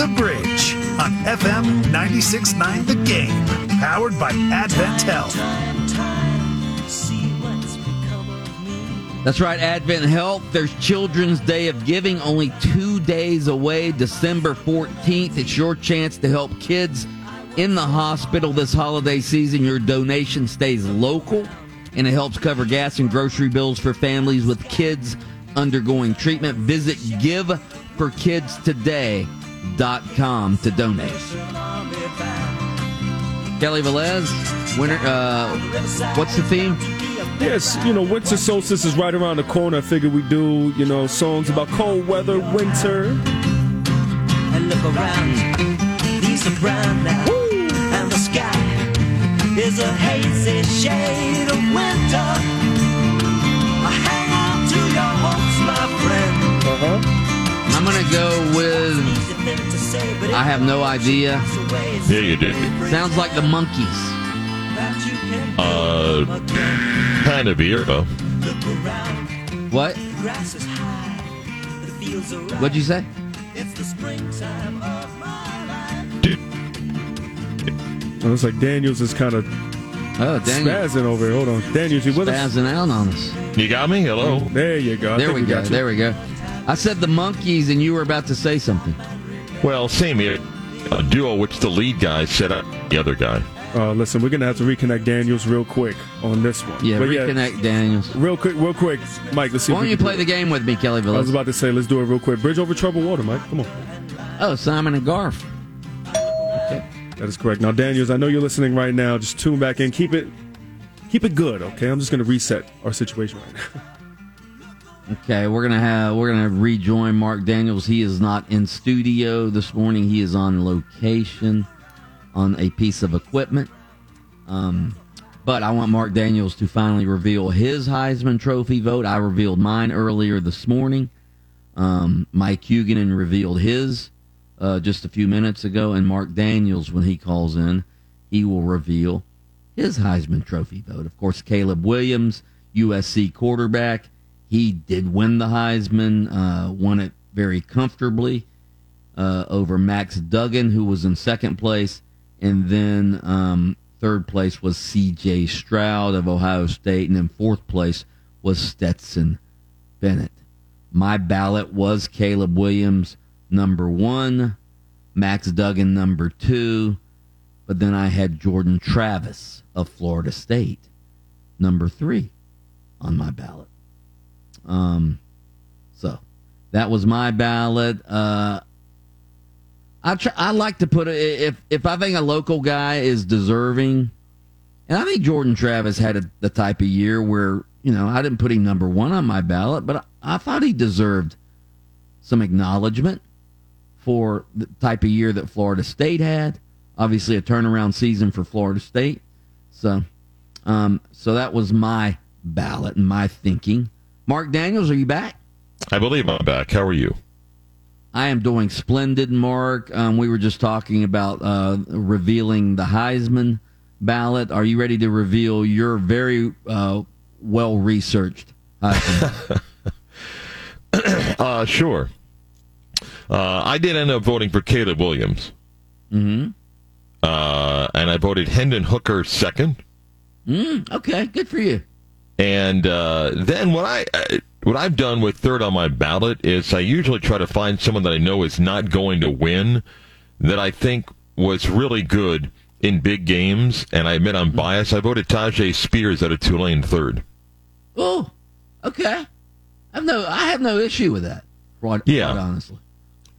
The Bridge on FM 96.9 The Game, powered by Advent Health. That's right, Advent Health. There's Children's Day of Giving only 2 days away, December 14th. It's your chance to help kids in the hospital this holiday season. Your donation stays local, and it helps cover gas and grocery bills for families with kids undergoing treatment. Visit GiveForKidsToday.com to donate. Kelly Velez, winter, what's the theme? Yes, you know, winter solstice is right around the corner. I figured we do, you know, songs about cold weather, winter. And look around, these are brown now. Woo! And the sky is a hazy shade of winter. Hang on to your hopes, my friend. I'm going to go with I Have No Idea. Yeah, you did. Sounds like the Monkees. Kind of here, though. What? What'd you say? It's the springtime of my life. Dude. It looks like Daniels is kind of spazzing over here. Hold on. Daniels, you with us? Spazzing out on us. You got me? Hello. There you go. There we go. I said the Monkees, and you were about to say something. Well, same here. A duo which the lead guy set up the other guy. Listen, we're going to have to reconnect Daniels real quick on this one. Yeah, but reconnect Daniels. Real quick, Mike, let's see. Why don't you play the game with me, Kelly Villas? I was about to say, let's do it real quick. Bridge over troubled water, Mike. Come on. Oh, Simon and Garf. Okay. That is correct. Now, Daniels, I know you're listening right now. Just tune back in. Keep it good, okay? I'm just going to reset our situation right now. Okay, we're gonna rejoin Mark Daniels. He is not in studio this morning. He is on location on a piece of equipment. But I want Mark Daniels to finally reveal his Heisman Trophy vote. I revealed mine earlier this morning. Mike Huguenin revealed his just a few minutes ago, and Mark Daniels, when he calls in, he will reveal his Heisman Trophy vote. Of course, Caleb Williams, USC quarterback. He did win the Heisman, won it very comfortably over Max Duggan, who was in second place. And then third place was C.J. Stroud of Ohio State. And then fourth place was Stetson Bennett. My ballot was Caleb Williams, number one, Max Duggan, number two. But then I had Jordan Travis of Florida State, number three, on my ballot. So that was my ballot. I like to put it, if I think a local guy is deserving, and I think Jordan Travis had the type of year where, you know, I didn't put him number one on my ballot, but I thought he deserved some acknowledgement for the type of year that Florida State had. Obviously a turnaround season for Florida State. So that was my ballot and my thinking. Mark Daniels, are you back? I believe I'm back. How are you? I am doing splendid, Mark. We were just talking about revealing the Heisman ballot. Are you ready to reveal your very well-researched Heisman? Sure. I did end up voting for Caleb Williams. Mm-hmm. And I voted Hendon Hooker second. Okay, good for you. And then what I've done with third on my ballot is I usually try to find someone that I know is not going to win that I think was really good in big games, and I admit I'm biased. I voted Tyjae Spears out of Tulane third. Oh, okay. I have no issue with that. Right, honestly.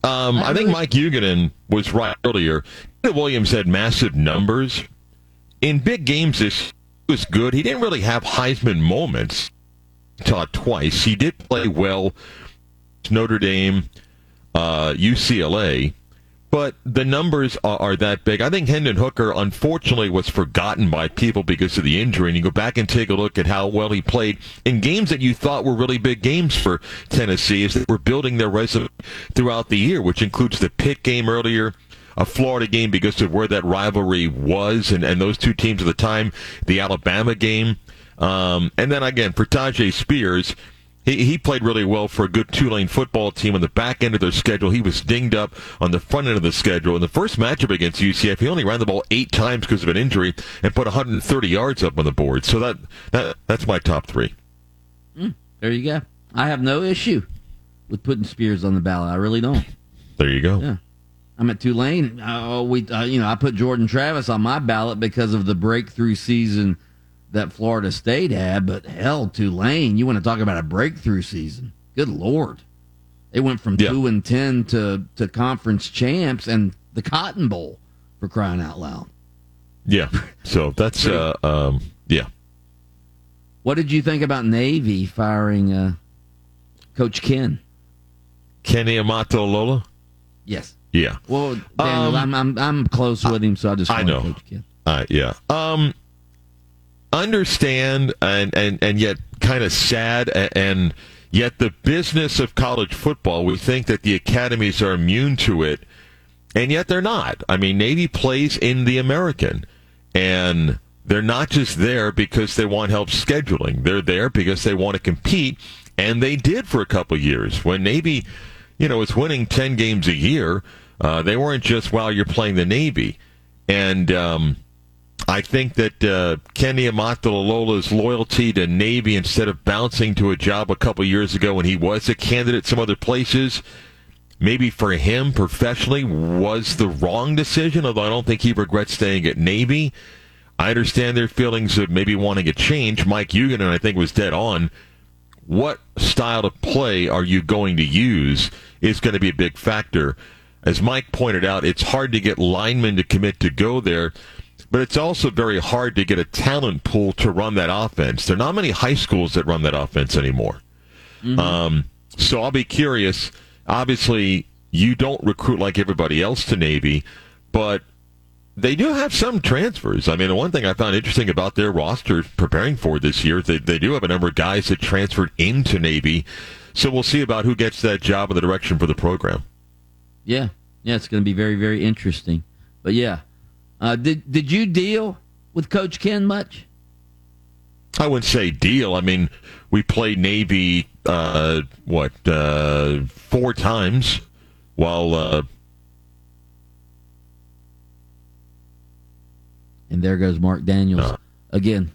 I think Mike Huguenin was right earlier. Williams had massive numbers in big games this. Was good. He didn't really have Heisman moments. Taught twice. He did play well. Notre Dame, UCLA, but the numbers are that big. I think Hendon Hooker, unfortunately, was forgotten by people because of the injury. And you go back and take a look at how well he played in games that you thought were really big games for Tennessee, as they were building their resume throughout the year, which includes the Pitt game earlier. A Florida game because of where that rivalry was and those two teams at the time, the Alabama game. And then, again, for Tyjae Spears, He played really well for a good Tulane football team on the back end of their schedule. He was dinged up on the front end of the schedule. In the first matchup against UCF, he only ran the ball 8 times because of an injury and put 130 yards up on the board. So that's my top 3. There you go. I have no issue with putting Spears on the ballot. I really don't. There you go. Yeah. I'm at Tulane. I put Jordan Travis on my ballot because of the breakthrough season that Florida State had, but hell, Tulane, you want to talk about a breakthrough season. Good Lord. They went from 2-10 to conference champs and the Cotton Bowl, for crying out loud. Yeah. So that's, yeah. What did you think about Navy firing Coach Ken? Kenny Amatololo? Yes. Yeah. Well, Daniel, I'm close with him, so I just call him Coach Ken. Yeah. Understand and yet kind of sad, and yet the business of college football, we think that the academies are immune to it, and yet they're not. I mean, Navy plays in the American, and they're not just there because they want help scheduling. They're there because they want to compete, and they did for a couple of years. When Navy, was winning 10 games a year, they weren't just, wow, you're playing the Navy. And I think that Kenny Amatololo's loyalty to Navy, instead of bouncing to a job a couple years ago when he was a candidate some other places, maybe for him professionally was the wrong decision, although I don't think he regrets staying at Navy. I understand their feelings of maybe wanting a change. Mike Huguenin, I think, was dead on. What style of play are you going to use is going to be a big factor. As Mike pointed out, it's hard to get linemen to commit to go there. But it's also very hard to get a talent pool to run that offense. There are not many high schools that run that offense anymore. Mm-hmm. So I'll be curious. Obviously, you don't recruit like everybody else to Navy, but they do have some transfers. I mean, the one thing I found interesting about their roster preparing for this year, they do have a number of guys that transferred into Navy. So we'll see about who gets that job and the direction for the program. Yeah. Yeah, it's going to be very, very interesting. But, yeah. Did you deal with Coach Ken much? I wouldn't say deal. I mean, we played Navy, 4 times while... And there goes Mark Daniels again.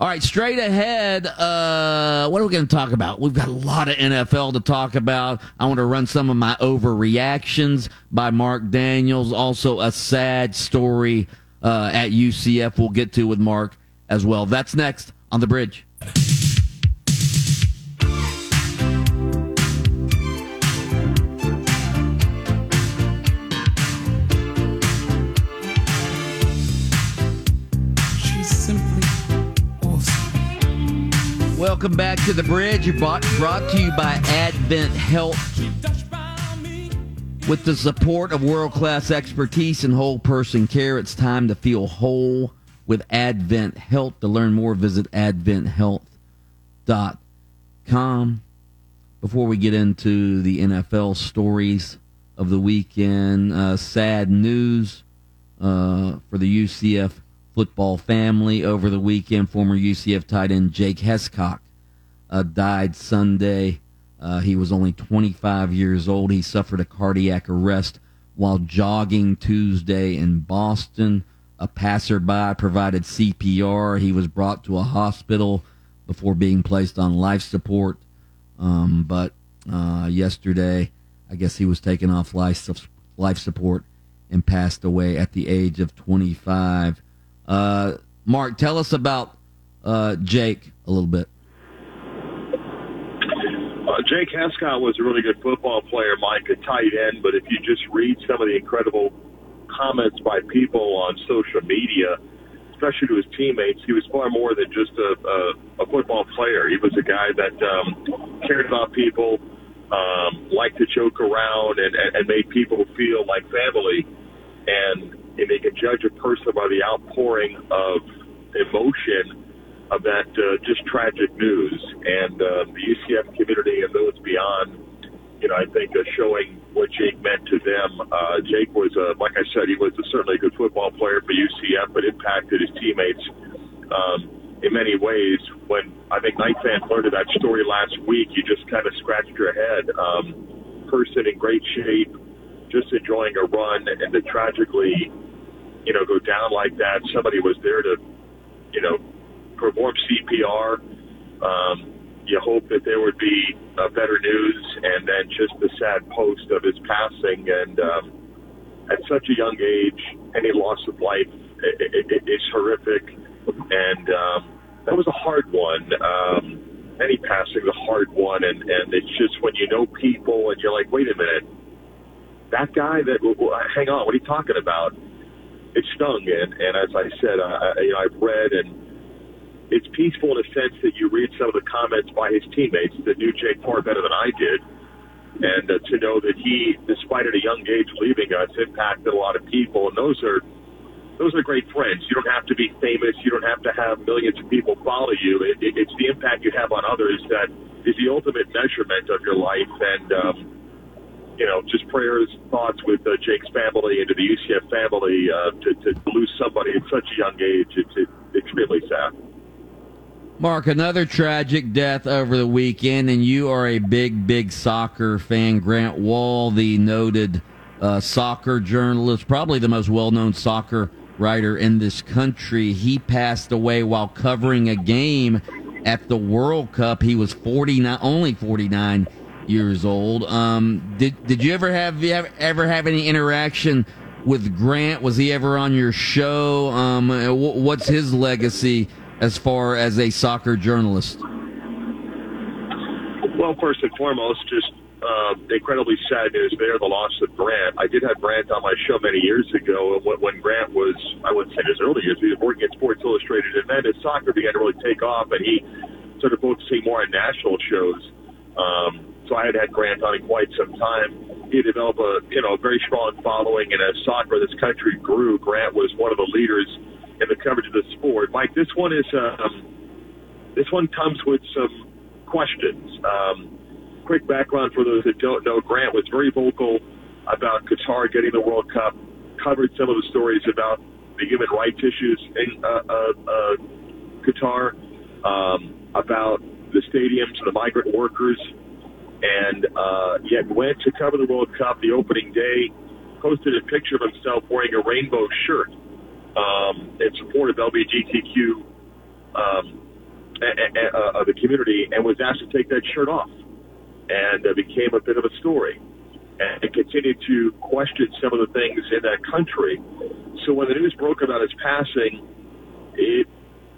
All right, straight ahead, what are we going to talk about? We've got a lot of NFL to talk about. I want to run some of my overreactions by Mark Daniels. Also, a sad story at UCF we'll get to with Mark as well. That's next on The Bridge. Welcome back to The Bridge, brought to you by Advent Health. With the support of world-class expertise and whole-person care, it's time to feel whole with Advent Health. To learn more, visit adventhealth.com. Before we get into the NFL stories of the weekend, sad news for the UCF football family over the weekend. Former UCF tight end Jake Hescock died Sunday. He was only 25 years old. He suffered a cardiac arrest while jogging Tuesday in Boston. A passerby provided CPR. He was brought to a hospital before being placed on life support. But yesterday, I guess he was taken off life support and passed away at the age of 25. Mark, tell us about Jake a little bit. Jake Hescock was a really good football player, Mike, a tight end. But if you just read some of the incredible comments by people on social media, especially to his teammates, he was far more than just a football player. He was a guy that cared about people, liked to joke around, and made people feel like family. And they can judge a person by the outpouring of emotion of that just tragic news. And the UCF community and those beyond, I think showing what Jake meant to them. Jake was, like I said, he was certainly a good football player for UCF, but impacted his teammates in many ways. When I think 19 fan part of that story last week, you just kind of scratched your head. Person in great shape, just enjoying a run, and to tragically, you know, go down like that. Somebody was there to, you know, perform CPR. You hope that there would be better news, and then just the sad post of his passing. And at such a young age, any loss of life is horrific. And that was a hard one. Any passing is a hard one. And it's just when you know people and you're like, wait a minute, that guy that, hang on, what are you talking about? It stung. And as I said, I've read, and it's peaceful in a sense that you read some of the comments by his teammates that knew Jake far better than I did. And to know that he, despite at a young age leaving us, impacted a lot of people. And those are great friends. You don't have to be famous. You don't have to have millions of people follow you. It's the impact you have on others that is the ultimate measurement of your life. And, just prayers, thoughts with Jake's family and to the UCF family to lose somebody at such a young age. It's extremely sad. Mark, another tragic death over the weekend, and you are a big, big soccer fan. Grant Wall, the noted soccer journalist, probably the most well-known soccer writer in this country, he passed away while covering a game at the World Cup. He was 49 years old. Did you ever have any interaction with Grant? Was he ever on your show? What's his legacy as far as a soccer journalist? Well, first and foremost, just incredibly sad news there, the loss of Grant. I did have Grant on my show many years ago, and when Grant was, I would say in his early years, he was working at Sports Illustrated, and then his soccer began to really take off, and he started focusing more on national shows. So I had Grant on in quite some time. He developed a very strong following, and as soccer in this country grew, Grant was one of the leaders and the coverage of the sport. Mike, this one comes with some questions. Quick background for those that don't know, Grant was very vocal about Qatar getting the World Cup, covered some of the stories about the human rights issues in Qatar, about the stadiums and the migrant workers, and yet went to cover the World Cup the opening day, posted a picture of himself wearing a rainbow shirt in support of LGBTQ, the community, and was asked to take that shirt off, and became a bit of a story, and continued to question some of the things in that country. So when the news broke about his passing, it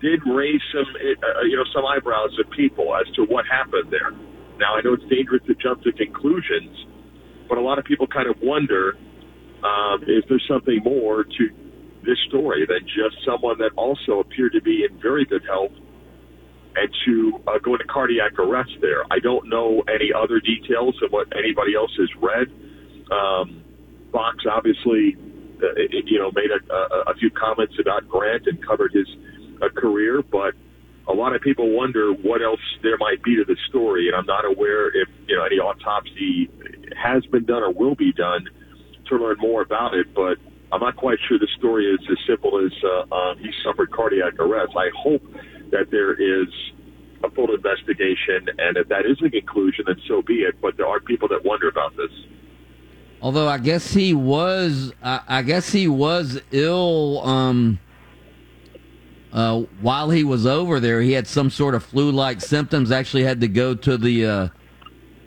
did raise some eyebrows of people as to what happened there. Now, I know it's dangerous to jump to conclusions, but a lot of people kind of wonder, is there something more to this story than just someone that also appeared to be in very good health and to go into cardiac arrest there. I don't know any other details of what anybody else has read. Fox obviously, made a few comments about Grant and covered his career, but a lot of people wonder what else there might be to the story, and I'm not aware if any autopsy has been done or will be done to learn more about it, but I'm not quite sure the story is as simple as he suffered cardiac arrest. I hope that there is a full investigation, and if that is the conclusion, then so be it. But there are people that wonder about this. Although I guess he was, ill while he was over there. He had some sort of flu-like symptoms. Actually, had to go to the. I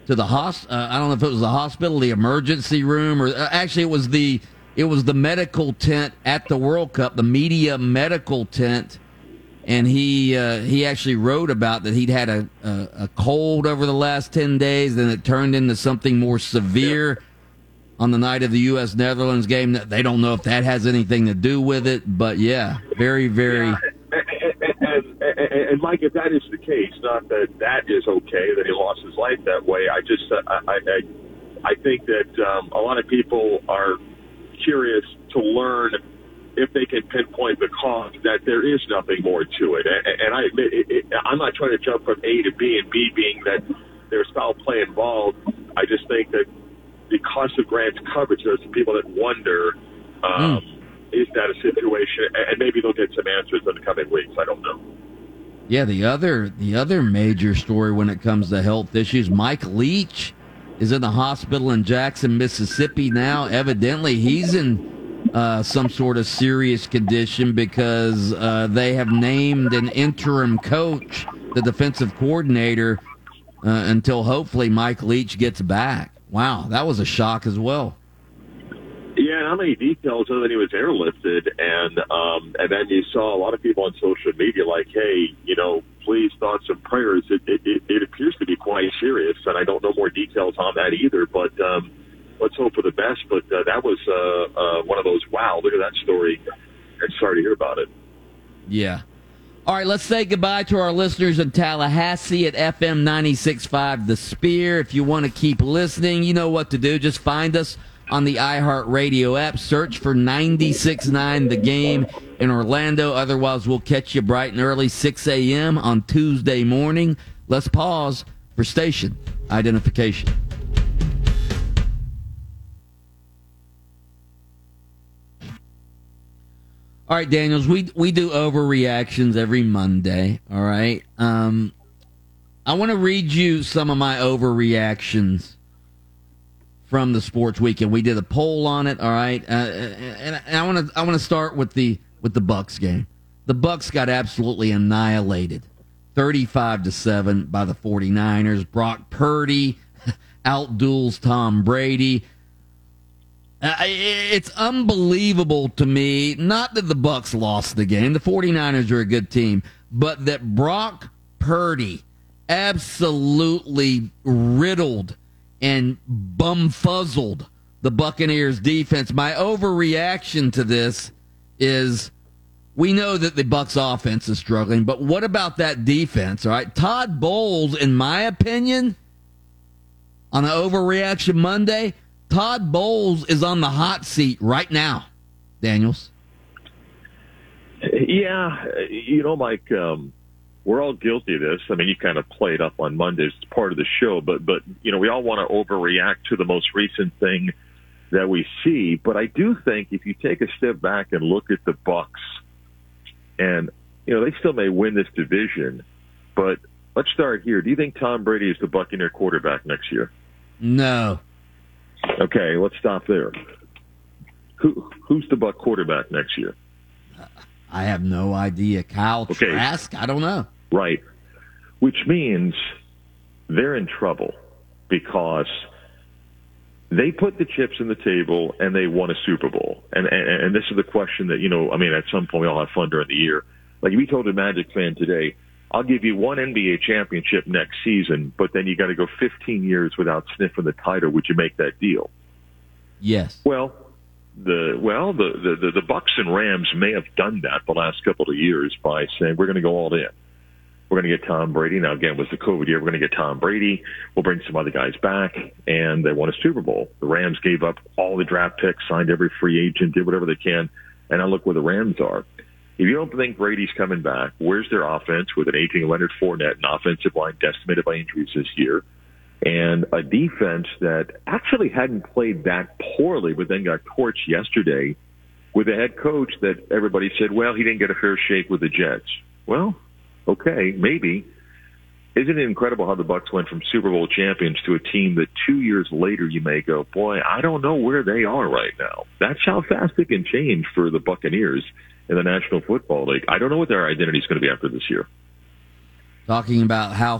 don't know if it was the hospital, the emergency room, or actually it was the. It was the medical tent at the World Cup, the media medical tent, and he actually wrote about that he'd had a cold over the last 10 days, and it turned into something more severe on the night of the U.S.-Netherlands game. They don't know if that has anything to do with it, but yeah, very, very... Yeah. And Mike, if that is the case, not that that is okay, that he lost his life that way, I just... I think that a lot of people are... curious to learn if they can pinpoint the cause, that there is nothing more to it. And I admit, I'm not trying to jump from A to B, and B being that there's foul play involved. I just think that because of Grant's coverage, there's some people that wonder, is that a situation? And maybe they'll get some answers in the coming weeks. I don't know. Yeah, the other major story when it comes to health issues, Mike Leach is in the hospital in Jackson, Mississippi now. Evidently, he's in some sort of serious condition because they have named an interim coach, the defensive coordinator, until hopefully Mike Leach gets back. Wow, that was a shock as well. Yeah, and how many details other than he was airlifted, and then you saw a lot of people on social media like, hey, you know, please, thoughts and prayers. It appears to be quite serious, and I don't know more details on that either, but let's hope for the best. But that was one of those, wow, look at that story. I'm sorry to hear about it. Yeah. All right, let's say goodbye to our listeners in Tallahassee at FM 96.5 The Spear. If you want to keep listening, you know what to do. Just find us on the iHeartRadio app. Search for 96.9 The Game in Orlando. Otherwise, we'll catch you bright and early, 6 a.m. on Tuesday morning. Let's pause for station identification. All right, Daniels, we do overreactions every Monday, all right? I want to read you some of my overreactions from the sports weekend. We did a poll on it, all right? And I want to start with the Bucs game. The Bucs got absolutely annihilated, 35-7 by the 49ers. Brock Purdy outduels Tom Brady. It's unbelievable to me, not that the Bucs lost the game, the 49ers are a good team, but that Brock Purdy absolutely riddled and bumfuzzled the Buccaneers defense. My overreaction to this is we know that the Bucs offense is struggling, but what about that defense, all right? Todd Bowles, in my opinion, on an overreaction Monday, Todd Bowles is on the hot seat right now, Daniels. Yeah, you know, Mike, we're all guilty of this. I mean, you kind of played up on Mondays. It's part of the show, but you know, we all want to overreact to the most recent thing that we see. But I do think if you take a step back and look at the Bucs, and you know, they still may win this division, but let's start here. Do you think Tom Brady is the Buccaneer quarterback next year? No. Okay, let's stop there. Who's the Buc quarterback next year? I have no idea. Kyle Trask? I don't know. Right. Which means they're in trouble because they put the chips on the table and they won a Super Bowl. And this is the question that, you know, I mean, at some point we all have fun during the year. Like if you told a Magic fan today, I'll give you one NBA championship next season, but then you got to go 15 years without sniffing the title. Would you make that deal? Yes. Well, the Bucks and Rams may have done that the last couple of years by saying we're going to go all in. We're going to get Tom Brady. Now again, it was the COVID year. We're going to get Tom Brady. We'll bring some other guys back, and they won a Super Bowl. The Rams gave up all the draft picks, signed every free agent, did whatever they can, and now look where the Rams are. If you don't think Brady's coming back, where's their offense with an aging Leonard Fournette, an offensive line decimated by injuries this year, and a defense that actually hadn't played that poorly but then got torched yesterday with a head coach that everybody said, well, he didn't get a fair shake with the Jets. Well, okay, maybe. Isn't it incredible how the Bucs went from Super Bowl champions to a team that 2 years later you may go, boy, I don't know where they are right now. That's how fast it can change for the Buccaneers in the National Football League. I don't know what their identity is going to be after this year. Talking about how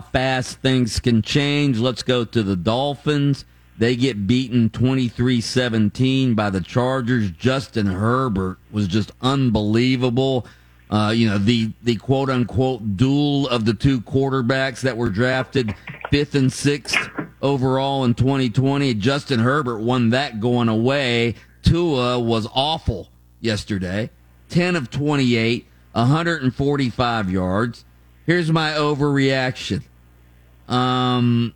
fast things can change, let's go to the Dolphins. They get beaten 23-17 by the Chargers. Justin Herbert was just unbelievable. You know, the quote-unquote duel of the two quarterbacks that were drafted 5th and 6th overall in 2020. Justin Herbert won that going away. Tua was awful yesterday, 10 of 28, 145 yards. Here's my overreaction. The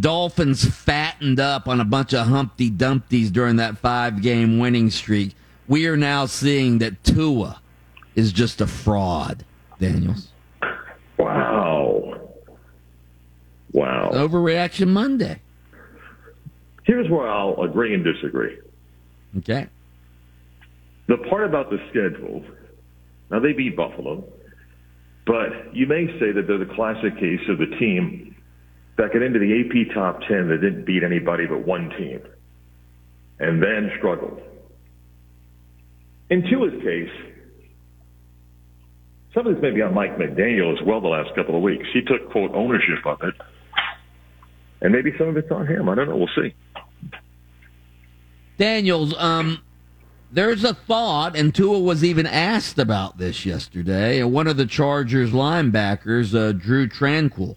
Dolphins fattened up on a bunch of Humpty Dumpties during that 5-game winning streak. We are now seeing that Tua is just a fraud, Daniels. Wow. Overreaction Monday. Here's where I'll agree and disagree. Okay. The part about the schedule, now they beat Buffalo. But you may say that they're the classic case of the team that got into the AP top 10 that didn't beat anybody but one team and then struggled. In Tua's case, some of this may be on Mike McDaniel as well the last couple of weeks. He took, quote, ownership of it. And maybe some of it's on him. I don't know. We'll see. Daniels, there's a thought, and Tua was even asked about this yesterday, and one of the Chargers linebackers, Drew Tranquill,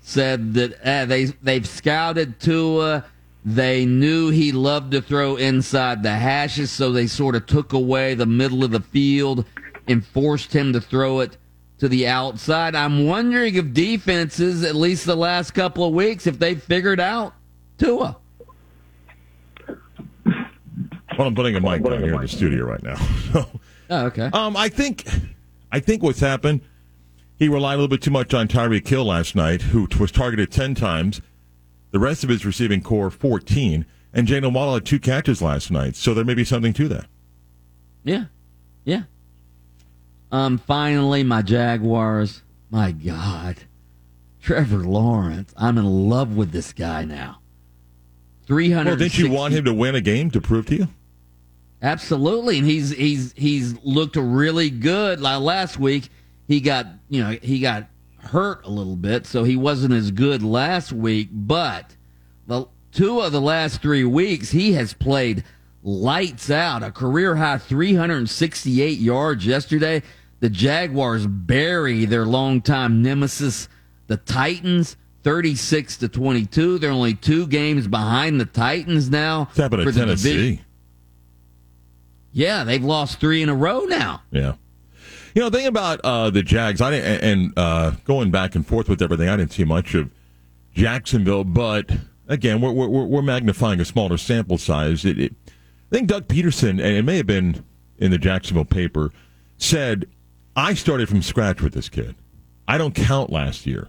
said that they've scouted Tua. They knew he loved to throw inside the hashes, so they sort of took away the middle of the field and forced him to throw it to the outside. I'm wondering if defenses, at least the last couple of weeks, if they figured out Tua. Well, I'm putting a mic down here in the studio right now. Okay. I think what's happened, he relied a little bit too much on Tyreek Hill last night, who was targeted 10 times, the rest of his receiving core 14, and Jalen Waddle had 2 catches last night, so there may be something to that. Yeah. Finally, my Jaguars. My God. Trevor Lawrence. I'm in love with this guy now. 360. Well, didn't you want him to win a game to prove to you? Absolutely, and he's looked really good. Like last week, he got hurt a little bit, so he wasn't as good last week. But the 2 of the last 3 weeks, he has played lights out. A career high 368 yards yesterday. The Jaguars bury their longtime nemesis, the Titans, 36-22. They're only 2 games behind the Titans now. It's happened to Tennessee. Division. Yeah, they've lost 3 in a row now. Yeah. You know, the thing about the Jags, going back and forth with everything, I didn't see much of Jacksonville. But, again, we're magnifying a smaller sample size. I think Doug Peterson, and it may have been in the Jacksonville paper, said, I started from scratch with this kid. I don't count last year.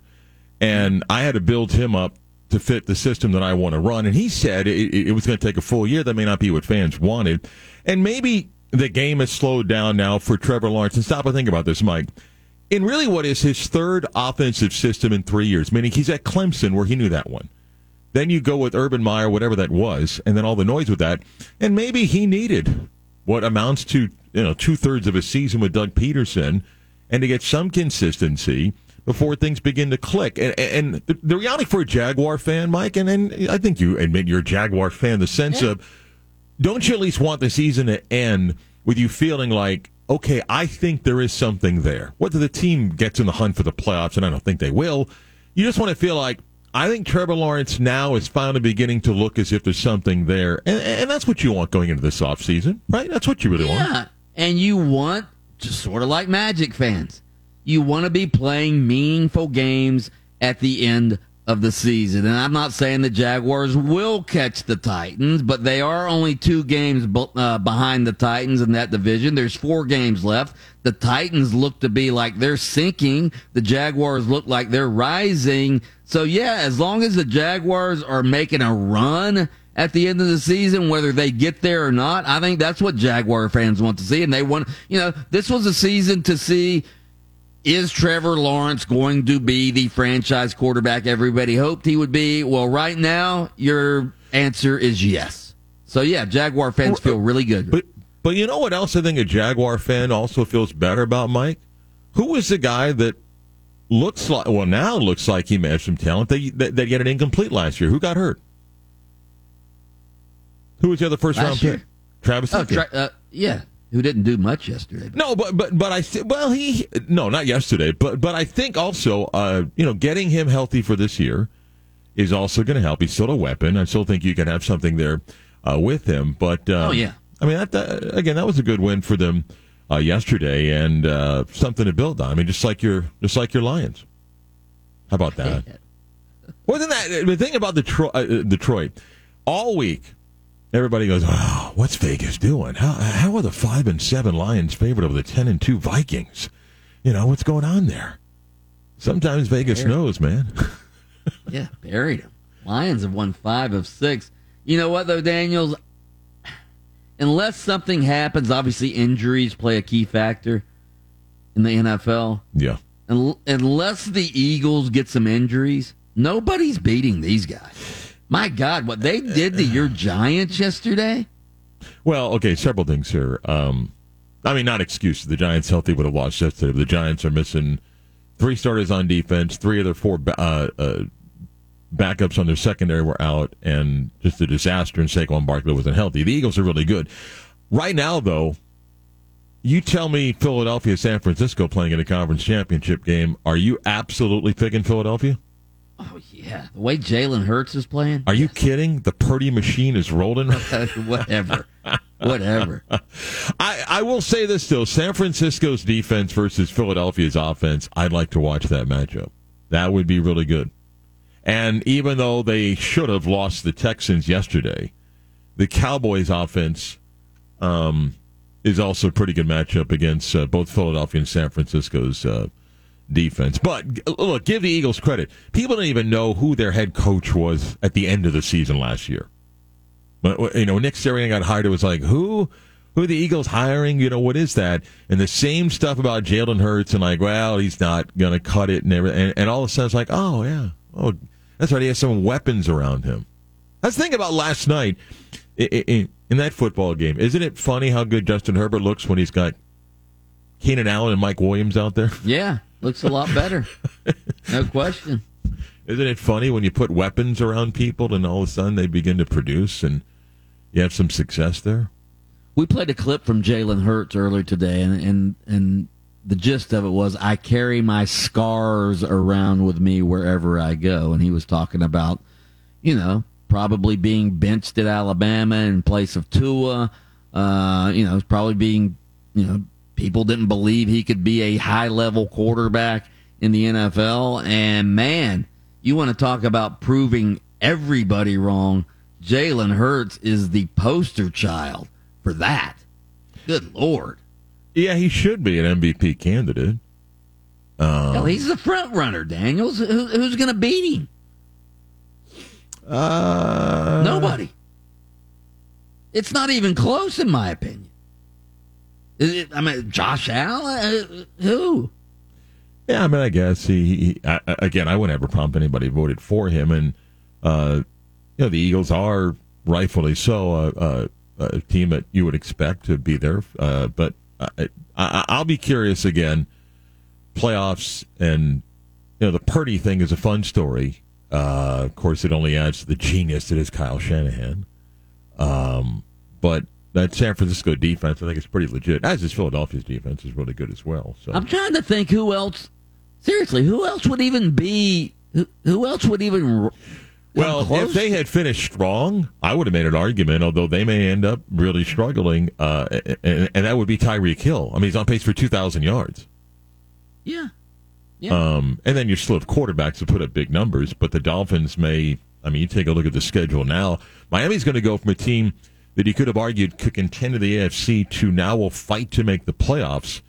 And I had to build him up to fit the system that I want to run. And he said it was going to take a full year. That may not be what fans wanted. And maybe the game has slowed down now for Trevor Lawrence. And stop and think about this, Mike. In really what is his 3rd offensive system in 3 years, meaning he's at Clemson where he knew that one. Then you go with Urban Meyer, whatever that was, and then all the noise with that. And maybe he needed what amounts to 2/3 of a season with Doug Peterson and to get some consistency before things begin to click. And the reality for a Jaguar fan, Mike, and I think you admit you're a Jaguar fan, the sense of, don't you at least want the season to end with you feeling like, okay, I think there is something there. Whether the team gets in the hunt for the playoffs, and I don't think they will, you just want to feel like, I think Trevor Lawrence now is finally beginning to look as if there's something there. And that's what you want going into this offseason, right? That's what you really want. Yeah, and you want, just sort of like Magic fans, you want to be playing meaningful games at the end of the season. And I'm not saying the Jaguars will catch the Titans, but they are only 2 games behind the Titans in that division. There's 4 games left. The Titans look to be like they're sinking. The Jaguars look like they're rising. So, yeah, as long as the Jaguars are making a run at the end of the season, whether they get there or not, I think that's what Jaguar fans want to see. And they want, this was a season to see, is Trevor Lawrence going to be the franchise quarterback everybody hoped he would be? Well, right now, your answer is yes. So, yeah, Jaguar fans feel really good. But you know what else I think a Jaguar fan also feels better about, Mike? Who was the guy that looks like he may have some talent that got an incomplete last year? Who got hurt? Who was the other first-round pick? Travis. Yeah. Who didn't do much yesterday? But. No, but I well he no not yesterday, but I think also getting him healthy for this year is also going to help. He's still a weapon. I still think you can have something there with him. But I mean that was a good win for them yesterday and something to build on. I mean just like your Lions. How about that? Well, then that the thing about Detroit all week. Everybody goes, oh, what's Vegas doing? How are the 5-7 Lions favored over the 10-2 Vikings? What's going on there? Sometimes Vegas knows, man. Yeah, buried them. Lions have won 5 of 6. You know what, though, Daniels? Unless something happens, obviously injuries play a key factor. in the NFL. Yeah. Unless the Eagles get some injuries, nobody's beating these guys. My God, what they did to your Giants yesterday? Well, okay, several things here. I mean, not excuses. The Giants healthy would have lost yesterday. But the Giants are missing three starters on defense. Three of their four backups on their secondary were out, and just a disaster. And Saquon Barkley wasn't healthy. The Eagles are really good right now, though. You tell me, Philadelphia, San Francisco playing in a conference championship game. Are you absolutely picking Philadelphia? Oh, yeah. The way Jalen Hurts is playing. Are you kidding? The Purdy machine is rolling. Whatever. I will say this, though. San Francisco's defense versus Philadelphia's offense, I'd like to watch that matchup. That would be really good. And even though they should have lost the Texans yesterday, the Cowboys' offense is also a pretty good matchup against both Philadelphia and San Francisco's defense. But, look, give the Eagles credit. People don't even know who their head coach was at the end of the season last year. But, you know, Nick Sirianni got hired. It was like, who are the Eagles hiring? You know, what is that? And the same stuff about Jalen Hurts and like, well, he's not going to cut it and everything. And all of a sudden it's like, oh, yeah. Oh, that's right. He has some weapons around him. Let's think about last night in that football game. Isn't it funny how good Justin Herbert looks when he's got Keenan Allen and Mike Williams out there? Yeah. Looks a lot better. No question. Isn't it funny when you put weapons around people and all of a sudden they begin to produce and you have some success there? We played a clip from Jalen Hurts earlier today, and the gist of it was, I carry my scars around with me wherever I go. And he was talking about, you know, probably being benched at Alabama in place of Tua. You know, probably being, you know, people didn't believe he could be a high-level quarterback in the NFL. And, man, you want to talk about proving everybody wrong. Jalen Hurts is the poster child for that. Good Lord. Yeah, he should be an MVP candidate. Hell, he's the front runner, Daniels. Who's going to beat him? Nobody. It's not even close, in my opinion. I mean, Josh Allen? Who? Yeah, I mean, I guess he again, I wouldn't ever pump anybody who voted for him. And, you know, the Eagles are, rightfully so, a team that you would expect to be there. But I'll be curious again. Playoffs and, you know, the Purdy thing is a fun story. Of course, it only adds to the genius that is Kyle Shanahan. But that San Francisco defense, I think, is pretty legit. As is Philadelphia's defense, is really good as well. So I'm trying to think who else. Seriously, who else would even be? Who else would even? Well, close? If they had finished strong, I would have made an argument. Although they may end up really struggling, and that would be Tyreek Hill. I mean, he's on pace for 2,000 yards. Yeah. And then you're still quarterbacks to put up big numbers, but the Dolphins may. I mean, you take a look at the schedule now. Miami's going to go from a team that you could have argued could contend to the AFC to now will fight to make the playoffs,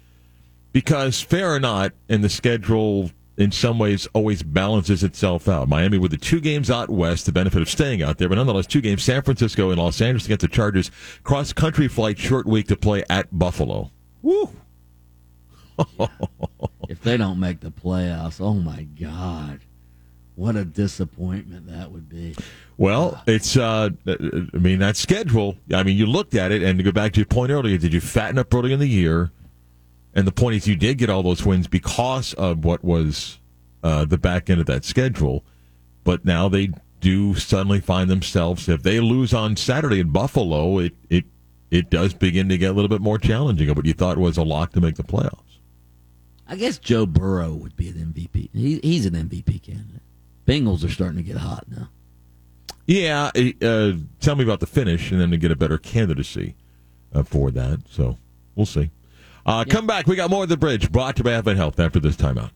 because fair or not, and the schedule in some ways always balances itself out. Miami with the 2 games out west, the benefit of staying out there, but nonetheless 2 games, San Francisco and Los Angeles against the Chargers, cross-country flight short week to play at Buffalo. Woo! Yeah. If they don't make the playoffs, oh my God. What a disappointment that would be. Well, it's, I mean, that schedule, I mean, you looked at it, and to go back to your point earlier, did you fatten up early in the year? And the point is you did get all those wins because of what was the back end of that schedule. But now they do suddenly find themselves, if they lose on Saturday in Buffalo, it does begin to get a little bit more challenging of what you thought was a lock to make the playoffs. I guess Joe Burrow would be an MVP. He's an MVP candidate. Bengals are starting to get hot now. Yeah, tell me about the finish, and then to get a better candidacy for that. So we'll see. Yeah. Come back. We got more of The Bridge brought to you by Advent Health after this timeout.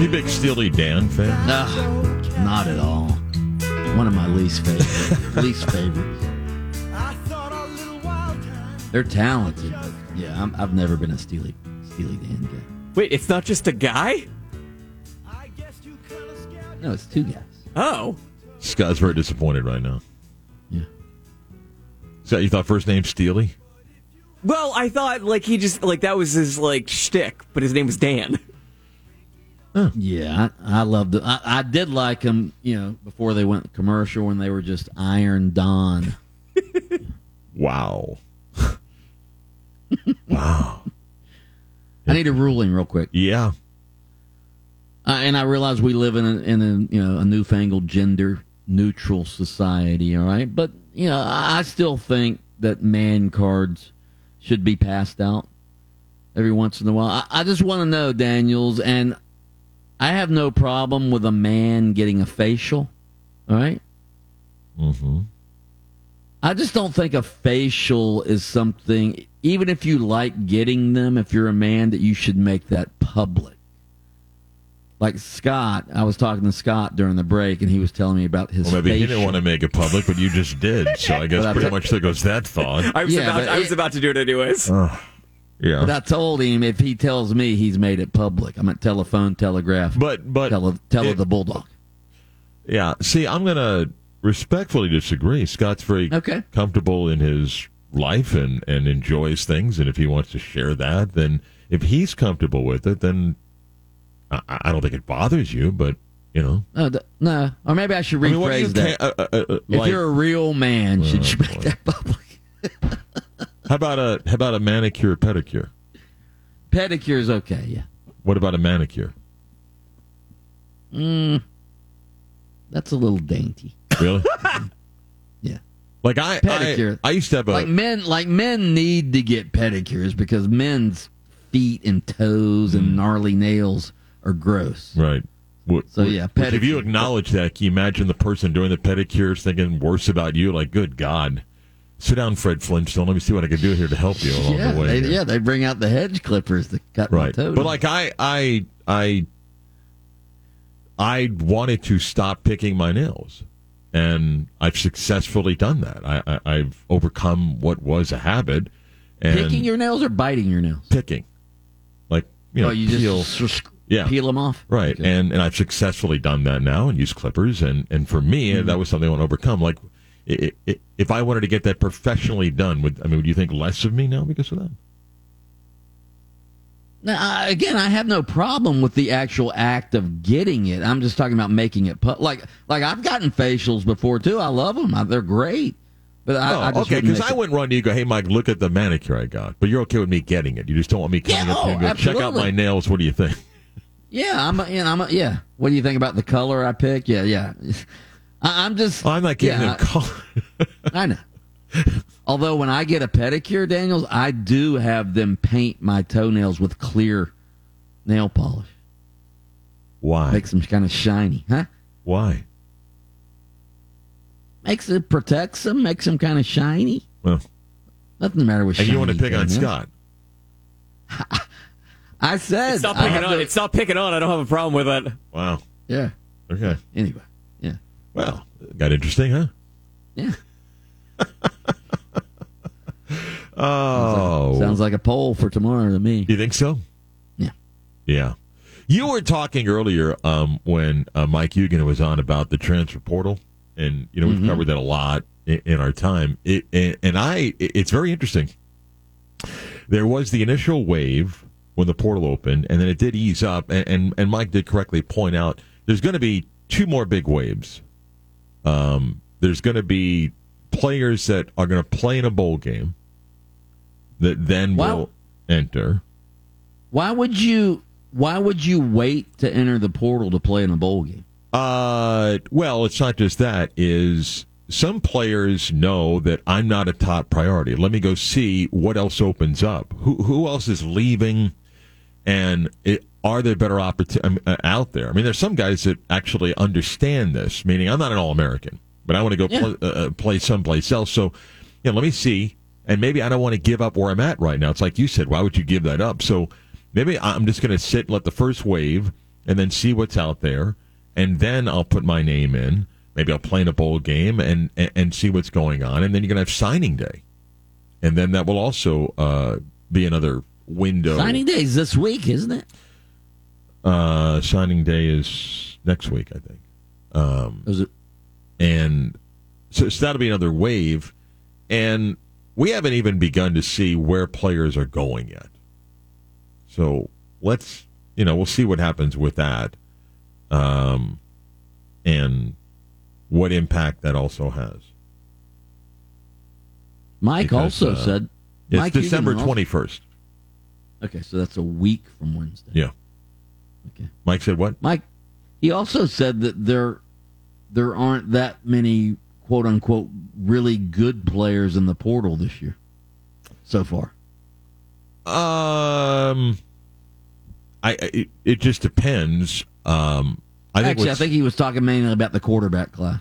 You big Steely Dan fan? No. Not at all. One of my least favorites. They're talented. But yeah, I've never been a Steely Dan guy. Wait, it's not just a guy? No, it's two guys. Oh. Scott's very disappointed right now. Yeah. Scott, you thought first name Steely? Well, I thought like he just like that was his like shtick, but his name was Dan. Huh. Yeah, I loved it. I did like him, you know, before they went commercial when they were just Iron Don. Wow. Wow. I need a ruling real quick. Yeah. And I realize we live in a newfangled gender neutral society, all right? But, you know, I still think that man cards should be passed out every once in a while. I just want to know, Daniels, and I have no problem with a man getting a facial, all right? Mm-hmm. I just don't think a facial is something, even if you like getting them, if you're a man, that you should make that public. Like Scott, I was talking to Scott during the break, and he was telling me about his facial. Well, maybe facial. He didn't want to make it public, but you just did. So I guess pretty much there goes that thought. I was about to do it anyways. Yeah. But I told him if he tells me he's made it public, I'm at telephone, telegraph, tell the Bulldog. Yeah. See, I'm going to respectfully disagree. Scott's very comfortable in his life and enjoys things, and if he wants to share that, then if he's comfortable with it, then... I don't think it bothers you, but, you know. No. Or maybe I should rephrase that. If you're a real man, should you make that public? How about a manicure, pedicure? Pedicure is okay, yeah. What about a manicure? That's a little dainty. Really? Yeah. Like I used to have a... Like men need to get pedicures because men's feet and toes and gnarly nails... Or gross. Right. So, yeah, pedicure. If you acknowledge that, can you imagine the person doing the pedicure is thinking worse about you? Like, good God. Sit down, Fred Flintstone. Let me see what I can do here to help you along the way. They bring out the hedge clippers to cut my toes. But, like, I wanted to stop picking my nails, and I've successfully done that. I've overcome what was a habit. And picking your nails or biting your nails? Picking. Like, you know, you just... Yeah. Peel them off. Right. Okay. And I've successfully done that now and used clippers. And for me, that was something I want to overcome. Like, if I wanted to get that professionally done, would you think less of me now because of that? Now, again, I have no problem with the actual act of getting it. I'm just talking about making it public. Like, I've gotten facials before, too. I love them. They're great. But because I wouldn't run to you and go, hey, Mike, look at the manicure I got. But you're okay with me getting it. You just don't want me coming up here and go, check out my nails. What do you think? Yeah, yeah. What do you think about the color I pick? Yeah. I'm just... Well, I'm not getting them color. I know. Although when I get a pedicure, Daniels, I do have them paint my toenails with clear nail polish. Why? Makes them kind of shiny, huh? Why? Protects them, makes them kind of shiny. Well, nothing the matter with shiny. And you want to pick on Scott. I said it's not picking on. I don't have a problem with it. Wow. Yeah. Okay. Anyway. Yeah. Well, got interesting, huh? Yeah. Oh. Sounds like a poll for tomorrow to me. You think so? Yeah. Yeah. You were talking earlier when Mike Hugan was on about the transfer portal, and you know we've covered that a lot in our time. It's very interesting. There was the initial wave when the portal opened, and then it did ease up, and Mike did correctly point out there's going to be two more big waves. There's going to be players that are going to play in a bowl game that then will enter. Why would you wait to enter the portal to play in a bowl game? Well, it's not just that. Is some players know that I'm not a top priority. Let me go see what else opens up. Who else is leaving? And are there better opportunities out there? I mean, there's some guys that actually understand this, meaning I'm not an All-American, but I want to go play someplace else. So, you know, let me see. And maybe I don't want to give up where I'm at right now. It's like you said, why would you give that up? So maybe I'm just going to sit and let the first wave and then see what's out there. And then I'll put my name in. Maybe I'll play in a bowl game and see what's going on. And then you're going to have signing day. And then that will also be another window. Signing day is this week, isn't it? Signing day is next week, I think. Is it? And so that'll be another wave. And we haven't even begun to see where players are going yet. So let's, you know, we'll see what happens with that. And what impact that also has. Mike said... It's December 21st. Okay, so that's a week from Wednesday. Yeah. Okay. Mike said what? Mike, he also said that there aren't that many, quote-unquote, really good players in the portal this year so far. It just depends. I think he was talking mainly about the quarterback class.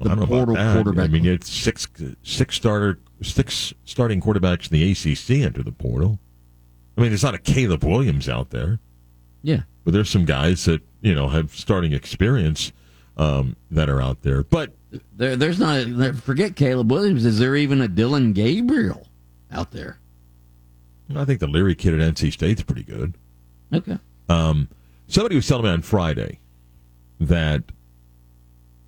The portal quarterback. I mean, it's six starting quarterbacks in the ACC enter the portal. I mean, there's not a Caleb Williams out there. Yeah, but there's some guys that you know have starting experience that are out there. But there's not. Forget Caleb Williams. Is there even a Dylan Gabriel out there? I think the Leary kid at NC State's pretty good. Okay. Somebody was telling me on Friday that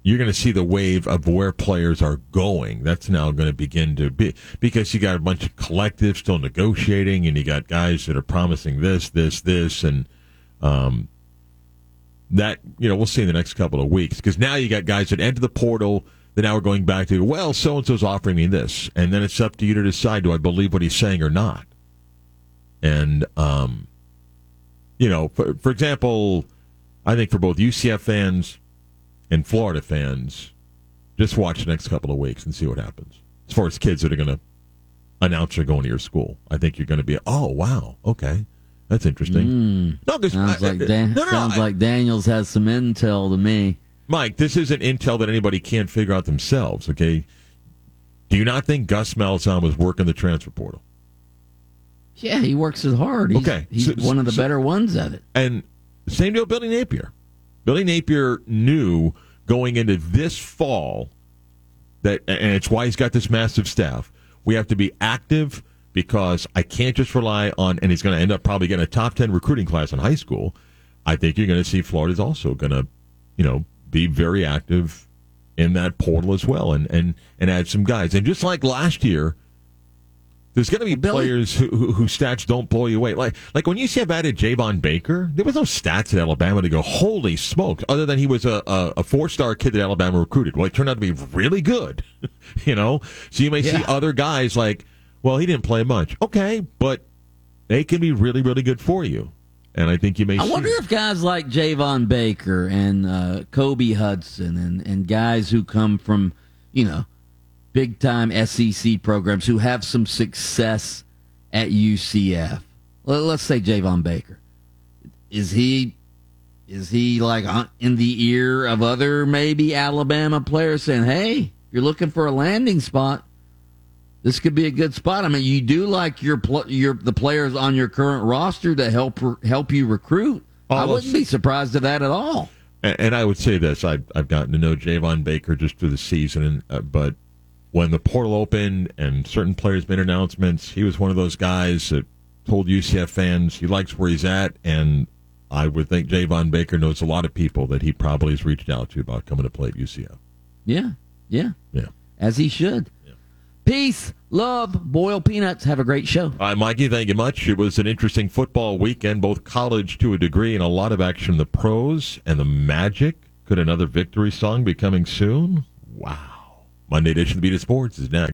you're going to see the wave of where players are going. That's now going to begin to be because you got a bunch of collectives still negotiating, and you got guys that are promising this, and that we'll see in the next couple of weeks because now you got guys that enter the portal that now are going back to so and so's offering me this, and then it's up to you to decide do I believe what he's saying or not, and for example, I think for both UCF fans and Florida fans, just watch the next couple of weeks and see what happens. As far as kids that are going to announce they're going to your school, I think you're going to be, oh, wow, okay, that's interesting. Sounds like Daniels has some intel to me. Mike, this isn't intel that anybody can't figure out themselves, okay? Do you not think Gus Malzahn was working the transfer portal? Yeah, he works as hard. He's one of the better ones at it. And same deal with Billy Napier. Billy Napier knew going into this fall that, and it's why he's got this massive staff, we have to be active because I can't just rely on, and he's going to end up probably getting a top 10 recruiting class in high school. I think you're going to see Florida's also going to, be very active in that portal as well and add some guys. And just like last year, there's going to be players whose stats don't blow you away. Like when UCF added Javon Baker, there was no stats at Alabama to go, holy smokes, other than he was a four-star kid that Alabama recruited. Well, it turned out to be really good, So you may see other guys like, well, he didn't play much. Okay, but they can be really, really good for you. And I think you may see. I wonder if guys like Javon Baker and Kobe Hudson and guys who come from, big-time SEC programs who have some success at UCF. Let's say Javon Baker. Is he like in the ear of other maybe Alabama players saying, hey, you're looking for a landing spot, this could be a good spot. I mean, you do like the players on your current roster to help you recruit. I wouldn't be surprised at that at all. And I would say this. I've gotten to know Javon Baker just through the season, but when the portal opened and certain players made announcements, he was one of those guys that told UCF fans he likes where he's at, and I would think Javon Baker knows a lot of people that he probably has reached out to about coming to play at UCF. Yeah. As he should. Yeah. Peace, love, boiled peanuts. Have a great show. All right, Mikey, thank you much. It was an interesting football weekend, both college to a degree and a lot of action in the pros and the Magic. Could another victory song be coming soon? Wow. Monday edition of Beat It Sports is next.